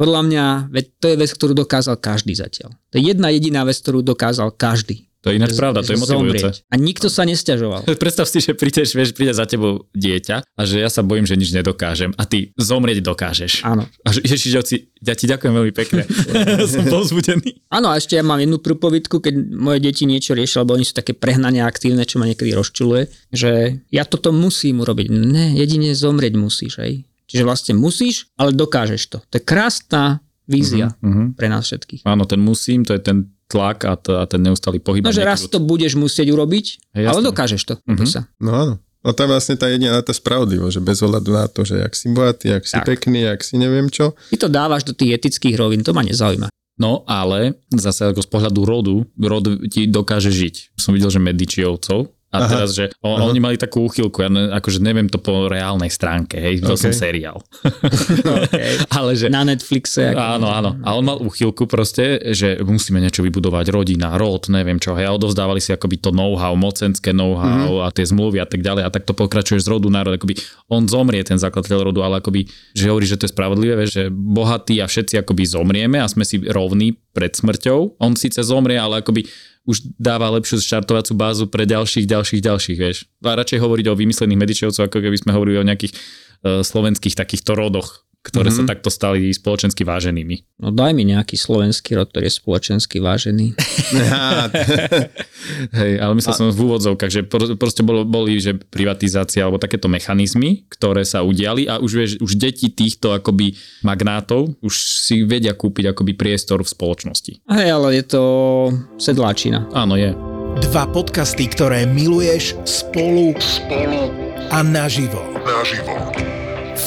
podľa mňa, veď to je vec, ktorú dokázal každý zatiaľ. To je jedna jediná vec, ktorú dokázal každý. To je ináč pravda, to je motivujúce. A nikto sa nesťažoval. Predstav si, že príde za tebou dieťa a že ja sa bojím, že nič nedokážem a ty zomrieť dokážeš. Áno. A Ježiš, ja ti ďakujem veľmi pekne. Som povzbudený. Áno, a ešte ja mám jednu prúpovidku, keď moje deti niečo riešia, lebo oni sú také prehnane aktívne, čo ma niekedy rozčuluje, že ja toto musím urobiť. Ne, jedine zomrieť musíš, hej. Čiže vlastne musíš, ale dokážeš to. To je krásna vízia pre nás všetkých. Áno, ten musím, to je ten tlak a ten neustály pohyb. No, že raz to budeš musieť urobiť, ale dokážeš to. No áno. No to je vlastne tá jediná tá spravodlivosť, že bez ohľadu na to, že jak si bohatý, jak si pekný, jak si neviem čo. Ty to dávaš do tých etických rovín, to ma nezaujíma. No ale zase ako z pohľadu rodu, rod ti dokáže žiť. Som videl, že Medičiovcov a teraz, že oni mali takú úchylku, ja akože neviem to po reálnej stránke, hej, to som seriál. Ale že, na Netflixe. Áno. A on mal úchylku proste, že musíme niečo vybudovať, rodina, rod, neviem čo, hej, a odovzdávali si akoby to know-how, mocenské know-how a tie zmluvy a tak ďalej, a tak to pokračuješ z rodu na rod, akoby on zomrie, ten zakladateľ rodu, ale akoby, že hovorí, že to je spravodlivé, že bohatí a všetci akoby zomrieme a sme si rovní pred smrťou, on síce zomrie, ale akoby už dáva lepšiu štartovacú bázu pre ďalších, vieš. A radšej hovoriť o vymyslených Medičevcoch, ako keby sme hovorili o nejakých slovenských takýchto rodoch, ktoré sa takto stali spoločensky váženými. No daj mi nejaký slovenský rod, ktorý je spoločensky vážený. Hej, ale myslel som v úvodzovkách, že proste boli že privatizácia alebo takéto mechanizmy, ktoré sa udiali a už, vieš, už deti týchto akoby magnátov už si vedia kúpiť akoby priestor v spoločnosti. Hej, ale je to sedláčina. Áno, je. Dva podcasty, ktoré miluješ spolu a naživo.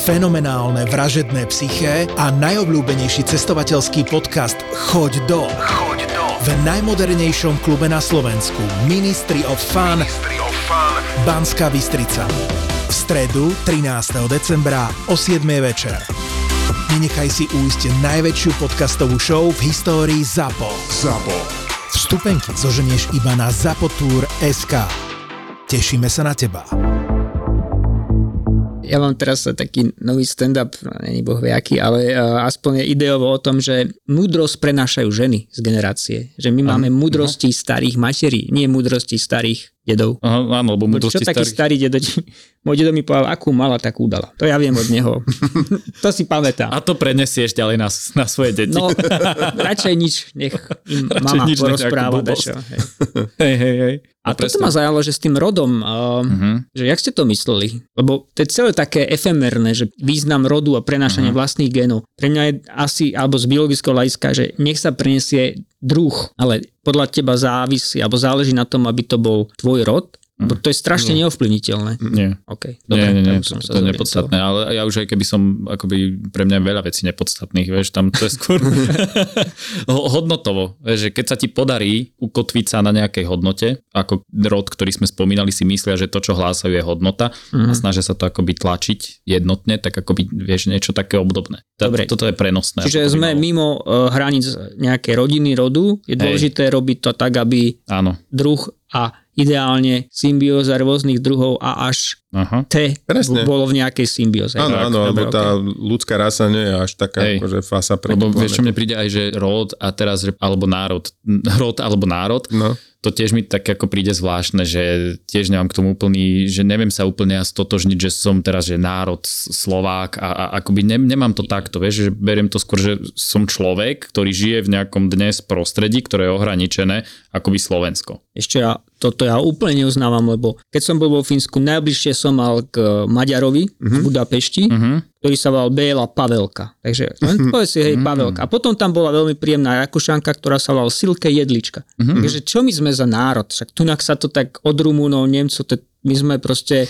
Fenomenálne vražedné psyché a najobľúbenejší cestovateľský podcast Choď do v najmodernejšom klube na Slovensku Ministry of Fun Banská Bystrica v stredu 13. decembra o 7. večer. Nenechaj si újsť najväčšiu podcastovú show v histórii ZAPO. Vstupenky zoženieš iba na zapotour.sk. Tešíme sa na teba. Ja mám teraz taký nový stand-up, není boh vejaký, ale aspoň je ideovo o tom, že múdrosť prenášajú ženy z generácie. Že my máme múdrosti starých materí, nie múdrosti starých dedov. Aha, áno, lebo múdrosti starých. Čo taký starý dedo? Môj dedo mi povedal, akú mala, takú udala. To ja viem od neho. To si pamätám. A to prenesieš ďalej na svoje deti. No, radšej nič, nech im mama porozpráva. Hej. A toto ma zajalo, že s tým rodom, že jak ste to mysleli? Lebo to je celé také efemérne, že význam rodu a prenášanie vlastných genov. Pre mňa je asi, alebo z biologického hľadiska, že nech sa prenesie druh, ale podľa teba závisí, alebo záleží na tom, aby to bol tvoj rod. Bo to je strašne neovplyvniteľné. Nie. Okay. Dobre, nie, to je nepodstatné, ale ja už aj keby som, akoby pre mňa veľa vecí nepodstatných, vieš, tam to je skôr hodnotovo, vieš, že keď sa ti podarí ukotviť sa na nejakej hodnote, ako rod, ktorý sme spomínali, si myslia, že to, čo hlásajú, je hodnota a snažia sa to akoby tlačiť jednotne, tak akoby, vieš, niečo také obdobné. Dobre. Toto je prenosné. Čiže sme mimo hraníc nejakej rodiny, rodu, je dôležité robiť to tak, aby druh a ideálne symbióza rôznych druhov a až T bolo v nejakej symbióze. Áno, lebo tá ľudská rasa nie je až taká, akože fasa pre planetu. Lebo vieš, čo mne príde aj, že rod a teraz, alebo národ. Rod alebo národ. No. To tiež mi tak ako príde zvláštne, že tiež nemám k tomu úplný, že neviem sa úplne stotožniť, že som teraz, že národ Slovák a akoby nemám to takto, vieš, že beriem to skôr, že som človek, ktorý žije v nejakom dnes prostredí, ktoré je ohraničené, akoby Slovensko. Ešte toto ja úplne neuznávam, lebo keď som bol vo Fínsku, najbližšie som mal k Maďarovi v Budapešti, ktorý sa volal Béla Pavelka. Takže len povedz si, hej, Pavelka. A potom tam bola veľmi príjemná Rakúšanka, ktorá sa volala Silke Jedlička. Takže čo my sme za národ? Však tunak sa to tak od Rumunov, Nemcov, my sme proste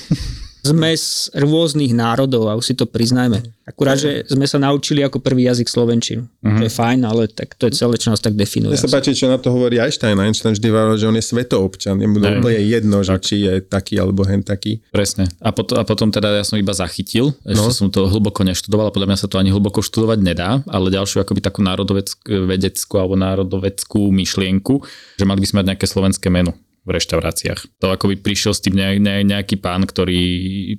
zmes rôznych národov a už si to priznajme. Akurát, že sme sa naučili ako prvý jazyk slovenčinu. Uh-huh. To je fajn, ale tak to je celé, čo nás tak definuje. Ja sa páči, čo na to hovorí Einstein. Einstein vždy hovoril, že on je svetoobčan. To je jedno, že či je taký alebo hen taký. Presne. A potom teda ja som iba zachytil, som to hlboko neštudoval, podľa mňa sa to ani hlboko študovať nedá, ale ďalšiu akoby takú národovedeckú alebo národovedeckú myšlienku, že mali by sme mať nejaké slovenské menu v reštauráciách. To akoby prišiel s tým nejaký pán, ktorý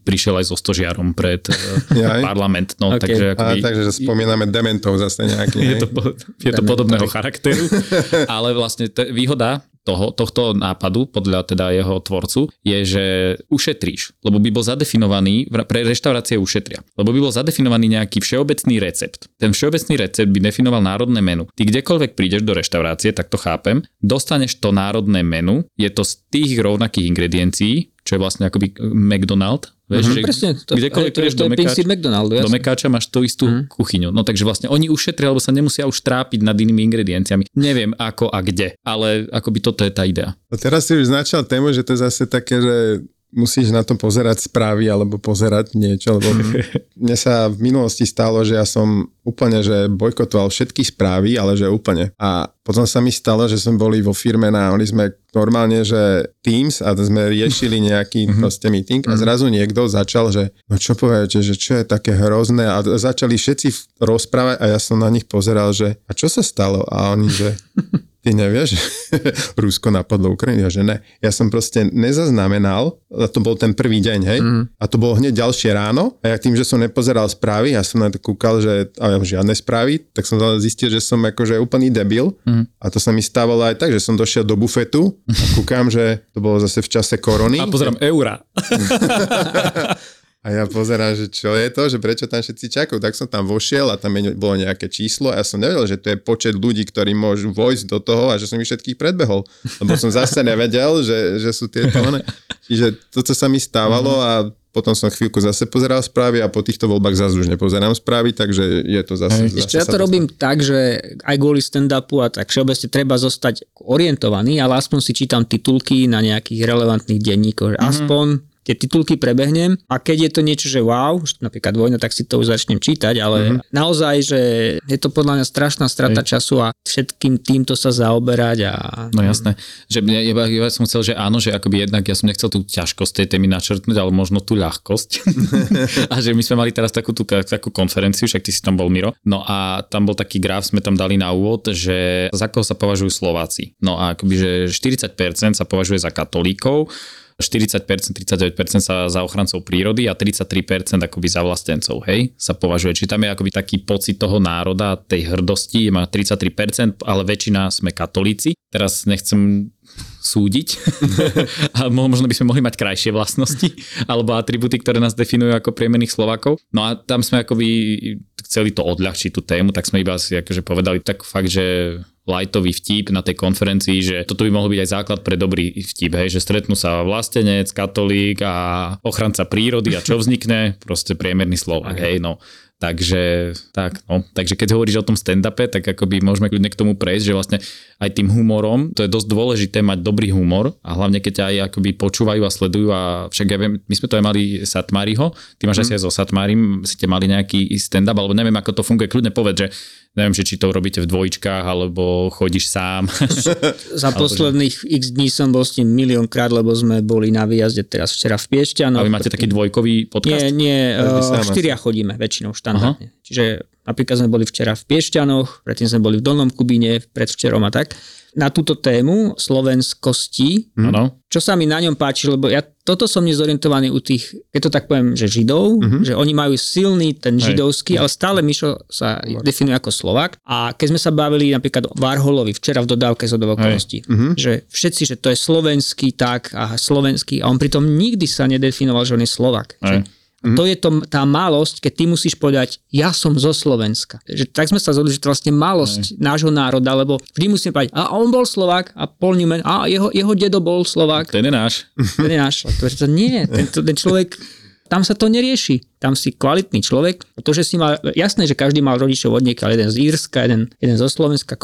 prišiel aj so stožiarom pred parlament. No, okay. Takže spomíname dementov zase nejaký. Je to podobného charakteru. Ale vlastne výhoda tohto nápadu, podľa teda jeho tvorcu, je, že ušetríš, lebo by bol zadefinovaný, pre reštaurácie ušetria, lebo by bol zadefinovaný nejaký všeobecný recept. Ten všeobecný recept by definoval národné menu. Ty kdekoľvek prídeš do reštaurácie, tak to chápem, dostaneš to národné menu, je to z tých rovnakých ingrediencií, čo je vlastne akoby McDonald's. Vieš, presne, kdekoľvek prídeš do Mekáča, máš tú istú kuchyňu. No takže vlastne oni ušetria, lebo sa nemusia už trápiť nad inými ingredienciami. Neviem ako a kde, ale akoby toto je tá idea. A teraz si už značil tému, že to je zase také, že musíš na to pozerať správy alebo pozerať niečo, lebo mne sa v minulosti stalo, že ja som úplne, že bojkotoval všetky správy, ale že úplne. A potom sa mi stalo, že sme boli vo firme mali sme normálne, že Teams a sme riešili nejaký proste meeting a zrazu niekto začal, že no čo poviete, že čo je také hrozné a začali všetci rozprávať a ja som na nich pozeral, že a čo sa stalo? A oni, že ty nevieš, Rusko napadlo Ukrajinu, že ne. Ja som proste nezaznamenal, a to bol ten prvý deň, hej, a to bolo hneď ďalšie ráno a ja tým, že som nepozeral správy, ja som na to kúkal, že žiadne správy, tak som zistil, že som akože úplný debil a to sa mi stávalo aj tak, že som došiel do bufetu a kúkam, že to bolo zase v čase korony. A pozerám eura. A ja pozerám, že čo je to, že prečo tam všetci čakajú. Tak som tam vošiel a tam bolo nejaké číslo a ja som nevedel, že to je počet ľudí, ktorí môžu vojsť do toho a že som ich všetkých predbehol. Lebo som zase nevedel, že sú tieto one. Čiže toto sa mi stávalo a potom som chvíľku zase pozeral správy a po týchto voľbách zase už nepozerám správy, takže je to zase... Ešte ja to robím tak, že aj kvôli stand-upu a tak všeobecne treba zostať orientovaný, ale aspoň si čítam titulky na nejakých relevantných denníkoch. Aspoň tie titulky prebehnem a keď je to niečo, že wow, napríklad vojna, tak si to už začnem čítať, ale naozaj, že je to podľa mňa strašná strata času a všetkým týmto sa zaoberať. No jasné, že ja som chcel, že áno, že akoby jednak ja som nechcel tú ťažkosť tej témy načrtnúť, ale možno tú ľahkosť. A že my sme mali teraz takú konferenciu, však ty si tam bol, Miro, no a tam bol taký graf, sme tam dali na úvod, že za koho sa považujú Slováci. No a akoby, že 40% sa považuje za katolíkov, 40%, 39% sa za ochrancov prírody a 33% akoby za vlastencov, hej, sa považuje. Čiže tam je akoby taký pocit toho národa, tej hrdosti, má 33%, ale väčšina sme katolíci. Teraz nechcem súdiť. A možno by sme mohli mať krajšie vlastnosti alebo atributy, ktoré nás definujú ako priemerných Slovákov. No a tam sme akoby chceli to odľahčiť tú tému, tak sme iba si akože povedali tak fakt, že lightový vtip na tej konferencii, že toto by mohol byť aj základ pre dobrý vtip, hej, že stretnú sa vlastenec, katolík a ochranca prírody a čo vznikne? Proste priemerný Slovák, hej, no. Takže keď hovoríš o tom stand-upe, tak akoby môžeme k tomu prejsť, že vlastne aj tým humorom, to je dosť dôležité mať dobrý humor a hlavne keď ťa aj akoby počúvajú a sledujú a však ja viem, my sme to aj mali Satmáriho, ty máš asi aj so Satmárim, si te mali nejaký stand-up, alebo neviem ako to funguje, kľudne povedz, že neviem, že či to robíte v dvojičkách, alebo chodíš sám. Za posledných x dní som bol s tým miliónkrát, lebo sme boli na výjazde teraz včera v Piešťanoch. A vy máte taký dvojkový podcast? Nie, štyria chodíme väčšinou. Štandardne. Aha. Čiže napríklad sme boli včera v Piešťanoch, predtým sme boli v Dolnom Kubíne, predvčerom a tak. Na túto tému slovenskosti, čo sa mi na ňom páči, lebo ja toto som nezorientovaný u tých, keď to tak poviem, že Židov, že oni majú silný ten židovský, ale stále Mišo sa definuje ako Slovák. A keď sme sa bavili napríklad o Warholovi včera v dodávke z okolností, že všetci, že to je slovenský tak a slovenský a on pritom nikdy sa nedefinoval, že on je Slovák. To je tá malosť, keď ty musíš povedať, ja som zo Slovenska. Že tak sme sa zhodli, že to vlastne malosť nášho národa, lebo vždy musíme povedať, a on bol Slovák, a Paul Newman, a jeho dedo bol Slovák. Ten je náš. Ten je náš. To nie, ten človek, tam sa to nerieši. Tam si kvalitný človek. To, že si mal, jasné, že každý mal rodičov od niekiaľ, jeden z Írska, jeden zo Slovenska.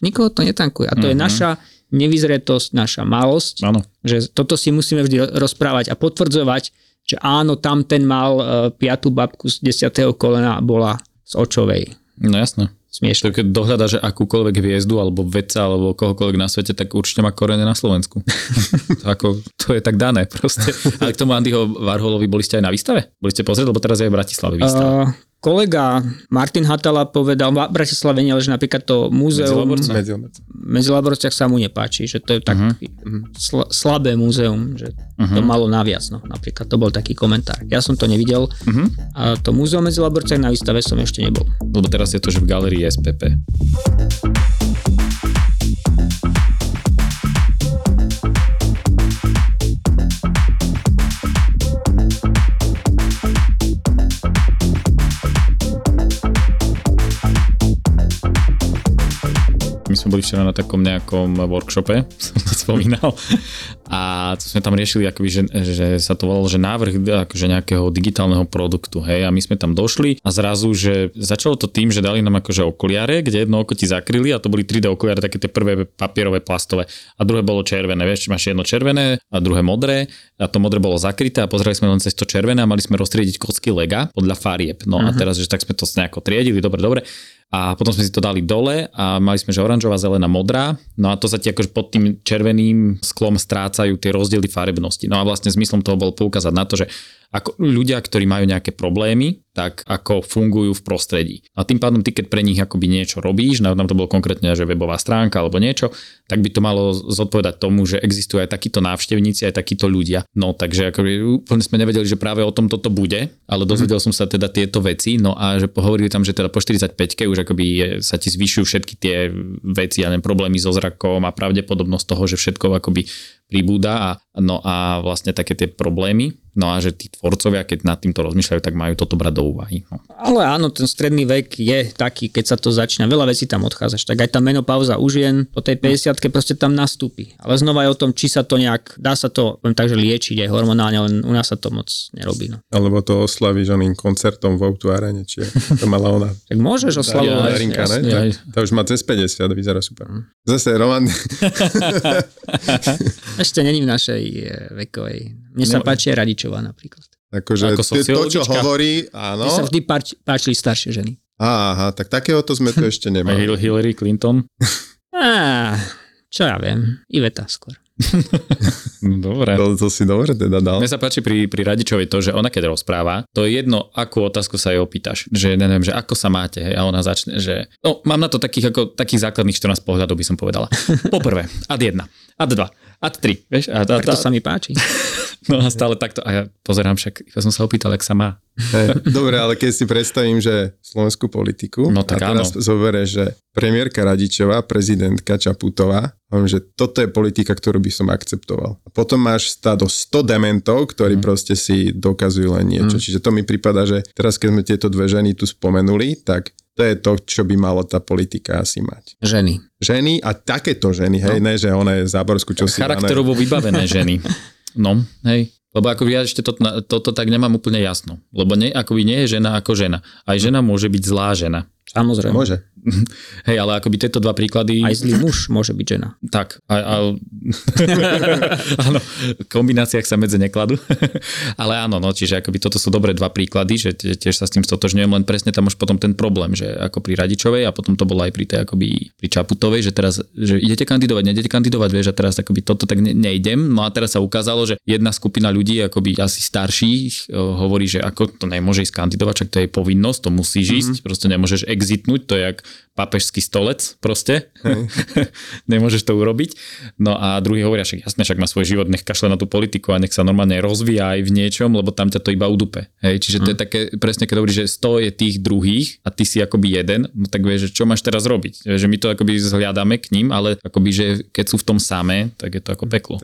Nikoho to netankuje. A to je naša nevyzretosť, naša malosť. Že toto si musíme vždy rozprávať a potvrdzovať, že áno, tam ten mal piatú babku z 10. kolena, bola z očovej. No jasné. Smiešne. Keď dohľadá, že akúkoľvek hviezdu alebo vedca alebo kohokoľvek na svete, tak určite má korene na Slovensku. Ako, to je tak dané proste. Ale k tomu Andyho Warholovi boli ste aj na výstave? Boli ste pozrieť, lebo teraz je v Bratislave výstava. Kolega Martin Hattala povedal, v Bratislave nie, ale že napríklad to múzeum Medzilaborciach sa mu nepáči, že to je tak slabé múzeum, že to malo naviac. No, napríklad to bol taký komentár. Ja som to nevidel a to múzeum Medzilaborciach na výstave som ešte nebol. Lebo teraz je to, že v galerii SPP. My sme boli včera na takom nejakom workshope, som to spomínal, a to sme tam riešili, akoby, že sa to volalo, že návrh akože nejakého digitálneho produktu, hej, a my sme tam došli a zrazu, že začalo to tým, že dali nám akože okuliare, kde jedno oko ti zakryli a to boli 3D okuliare, také tie prvé papierové, plastové a druhé bolo červené, vieš, máš jedno červené a druhé modré a to modré bolo zakryté a pozerali sme len cez to červené a mali sme roztriediť kocky lega podľa farieb, no a teraz, že tak sme to nejako triedili, dobre. A potom sme si to dali dole a mali sme, že oranžová, zelená, modrá. No a to sa ti akože pod tým červeným sklom strácajú tie rozdiely farebnosti. No a vlastne zmyslom toho bolo poukázať na to, že ako ľudia, ktorí majú nejaké problémy, tak ako fungujú v prostredí. A tým pádom ty, keď pre nich akoby niečo robíš, nám to bolo konkrétne, že webová stránka alebo niečo, tak by to malo zodpovedať tomu, že existujú aj takíto návštevníci, aj takíto ľudia. No takže akoby úplne sme nevedeli, že práve o tom toto bude, ale dozvedel som sa teda tieto veci, no a že pohovorili tam, že teda po 45-ke už akoby sa ti zvyšujú všetky tie veci, ja neviem, problémy so zrakom a pravdepodobnosť toho, že všetko akoby pribúda a no a vlastne také tie problémy. No a že tí tvorcovia, keď nad týmto rozmýšľajú, tak majú toto brať do úvahy. No. Ale áno, ten stredný vek je taký, keď sa to začína. Veľa vecí tam odchádzaš. Tak aj tá menopauza u žien po tej 50-ke proste tam nastúpi. Ale znova je o tom, či sa to nejak, dá sa to takže liečiť aj hormonálne, len u nás sa to moc nerobí. No. Alebo to oslavíš oným koncertom v Outvárene, či to mala ona. Tak môžeš oslavovať. To už má cez 50, vyzerá super. Zase romantik. Ešte není v našej vekovej. Mne sa páči Radičová napríklad. Akože to, čo hovorí, áno. Mne sa vždy páčili staršie ženy. Aha, tak takéhoto sme tu ešte nemali. A Hillary Clinton? Čo ja viem, Iveta skôr. Dobre. To si dobre teda dal. Mne sa páči pri Radičovej to, že ona keď rozpráva, to je jedno, akú otázku sa jej opýtaš. Že neviem, že ako sa máte, hej, a ona začne, že... No, mám na to takých základných 14 pohľadov, by som povedala. Poprvé, ad 1, ad 2, ad 3, vieš? To sa mi páči. No a stále takto, a ja pozerám však, ja som sa opýtal, ak sa má. Dobre, ale keď si predstavím, že slovenskú politiku, no tak a teraz zoberieš, že premiérka Radičová, prezidentka Čaputová, hovorím, že toto je politika, ktorú by som akceptoval. A potom máš stádo 100 dementov, ktorí proste si dokazujú len niečo. Čiže to mi pripadá, že teraz, keď sme tieto dve ženy tu spomenuli, tak to je to, čo by mala tá politika asi mať. Ženy a takéto ženy, hej, ne, že ona je Záborskú, čo si... Charakterovo vybavené ženy. No, hej. Lebo ako ja ešte toto tak nemám úplne jasno. Lebo akoby nie je žena ako žena. Aj žena môže byť zlá žena. Samozrejme. Môže. Hej, ale akoby tieto dva príklady... Aj zlý muž môže byť žena. Tak. Áno, v kombináciách sa medze nekladú. Ale áno, no, čiže akoby toto sú dobré dva príklady, že tiež sa s tým stotožňujem, len presne tam už potom ten problém, že ako pri Radičovej a potom to bolo aj pri tej akoby pri Čaputovej, že teraz, že idete kandidovať, vieš, a teraz akoby toto tak nejdem. No a teraz sa ukázalo, že jedna skupina ľudí, akoby asi starších, hovorí, že ako to nemôže ísť kandidovať, čak to je povinnosť, to musíš ísť, proste nemôžeš exitnúť, to je jak pápežský stolec proste. Nemôžeš to urobiť. No a druhý hovoria, že jasne, však má svoj život, nech kašle na tú politiku a nech sa normálne rozvíja aj v niečom, lebo tam ťa to iba udupe. Hej, čiže to je také, presne keď hovorí, že 100 je tých druhých a ty si akoby jeden, no tak vieš, že čo máš teraz robiť? Že my to akoby zhľadáme k ním, ale akoby, že keď sú v tom samé, tak je to ako peklo.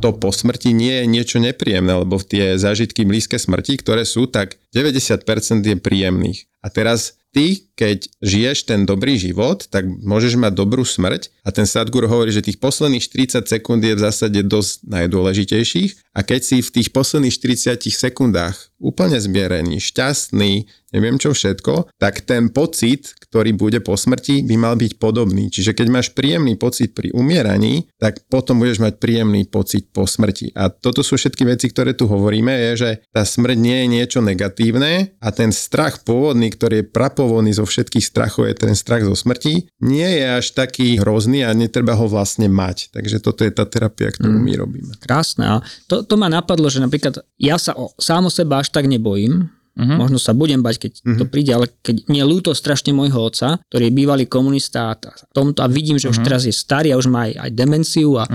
To po smrti nie je niečo nepríjemné, lebo tie zážitky blízke smrti, ktoré sú, tak 90% je príjemných. A teraz ty, keď žiješ ten dobrý život, tak môžeš mať dobrú smrť. A ten Sadhguru hovorí, že tých posledných 40 sekúnd je v zásade dosť najdôležitejších. A keď si v tých posledných 40 sekundách úplne zbierený, šťastný, neviem čo všetko, tak ten pocit, ktorý bude po smrti, by mal byť podobný. Čiže keď máš príjemný pocit pri umieraní, tak potom budeš mať príjemný pocit po smrti. A toto sú všetky veci, ktoré tu hovoríme, je, že tá smrť nie je niečo negatívne a ten strach pôvodný, ktorý je prapôvodný zo všetkých strachov, je ten strach zo smrti, nie je až taký hrozný a netreba ho vlastne mať. Takže toto je tá terapia, ktorú my robíme. Krásne. A to ma napadlo, že napríklad ja sa sám o seba až tak nebojím. Možno sa budem bať, keď to príde, ale keď mne ľúto strašne môjho otca, ktorý je bývalý komunista a vidím, že už teraz je starý a už má aj demenciu a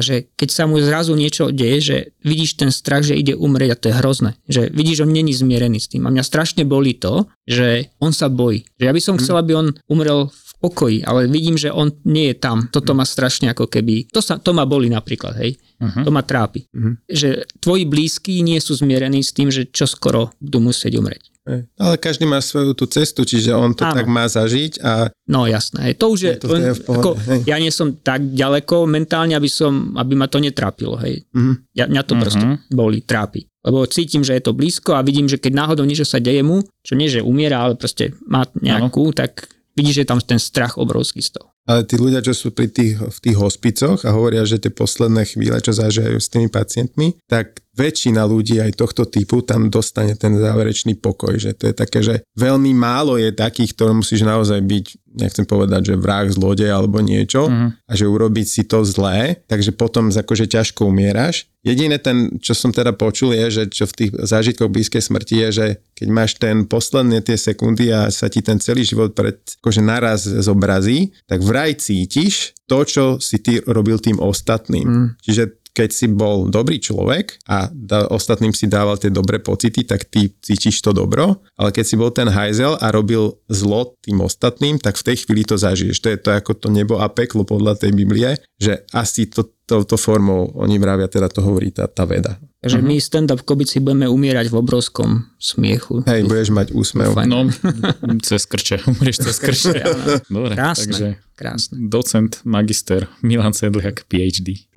že keď sa mu zrazu niečo deje, že vidíš ten strach, že ide umrieť a to je hrozné. Že vidíš, on není zmierený s tým a mňa strašne bolí to, že on sa bojí. Že ja by som chcel, aby on umrel v pokoji, ale vidím, že on nie je tam. Toto ma strašne ako keby... To ma bolí napríklad, hej. To ma trápi. Že tvoji blízky nie sú zmierení s tým, že čo skoro budú musieť umrieť. Ale každý má svoju tú cestu, čiže on to tak má zažiť a... No jasné, to už je... To je v pohode, ako, ja nie som tak ďaleko mentálne, aby ma to netrápilo, hej. Mňa to proste boli, trápi. Lebo cítim, že je to blízko a vidím, že keď náhodou niečo sa deje mu, čo nie, že umiera, ale proste má nejakú, tak... Vidíš, že je tam ten strach obrovský z toho. Ale tí ľudia, čo sú v tých hospicoch a hovoria, že tie posledné chvíle, čo zažívajú s tými pacientmi, tak väčšina ľudí aj tohto typu tam dostane ten záverečný pokoj. Že to je také, že veľmi málo je takých, ktorým musíš naozaj byť, nechcem povedať, že vrah, zlodej alebo niečo a že urobiť si to zlé, takže potom akože ťažko umieraš. Jediné ten, čo som teda počul je, že čo v tých zážitkoch blízkej smrti je, že keď máš ten posledné tie sekundy a sa ti ten celý život akože naraz zobrazí, tak vraj cítiš to, čo si ty robil tým ostatným. Čiže keď si bol dobrý človek a ostatným si dával tie dobré pocity, tak ty cítiš to dobro, ale keď si bol ten hajzel a robil zlo tým ostatným, tak v tej chvíli to zažiješ. To je to ako to nebo a peklo podľa tej Biblie, že asi touto formou oni vravia, teda to hovorí tá veda. Takže my stand-up kobici budeme umierať v obrovskom smiechu. Hej, budeš mať úsmev. No, cez krče. Umrieš cez krče. Dobre, krásne, takže krásne. Docent, magister, Milan Sedliak, PhD.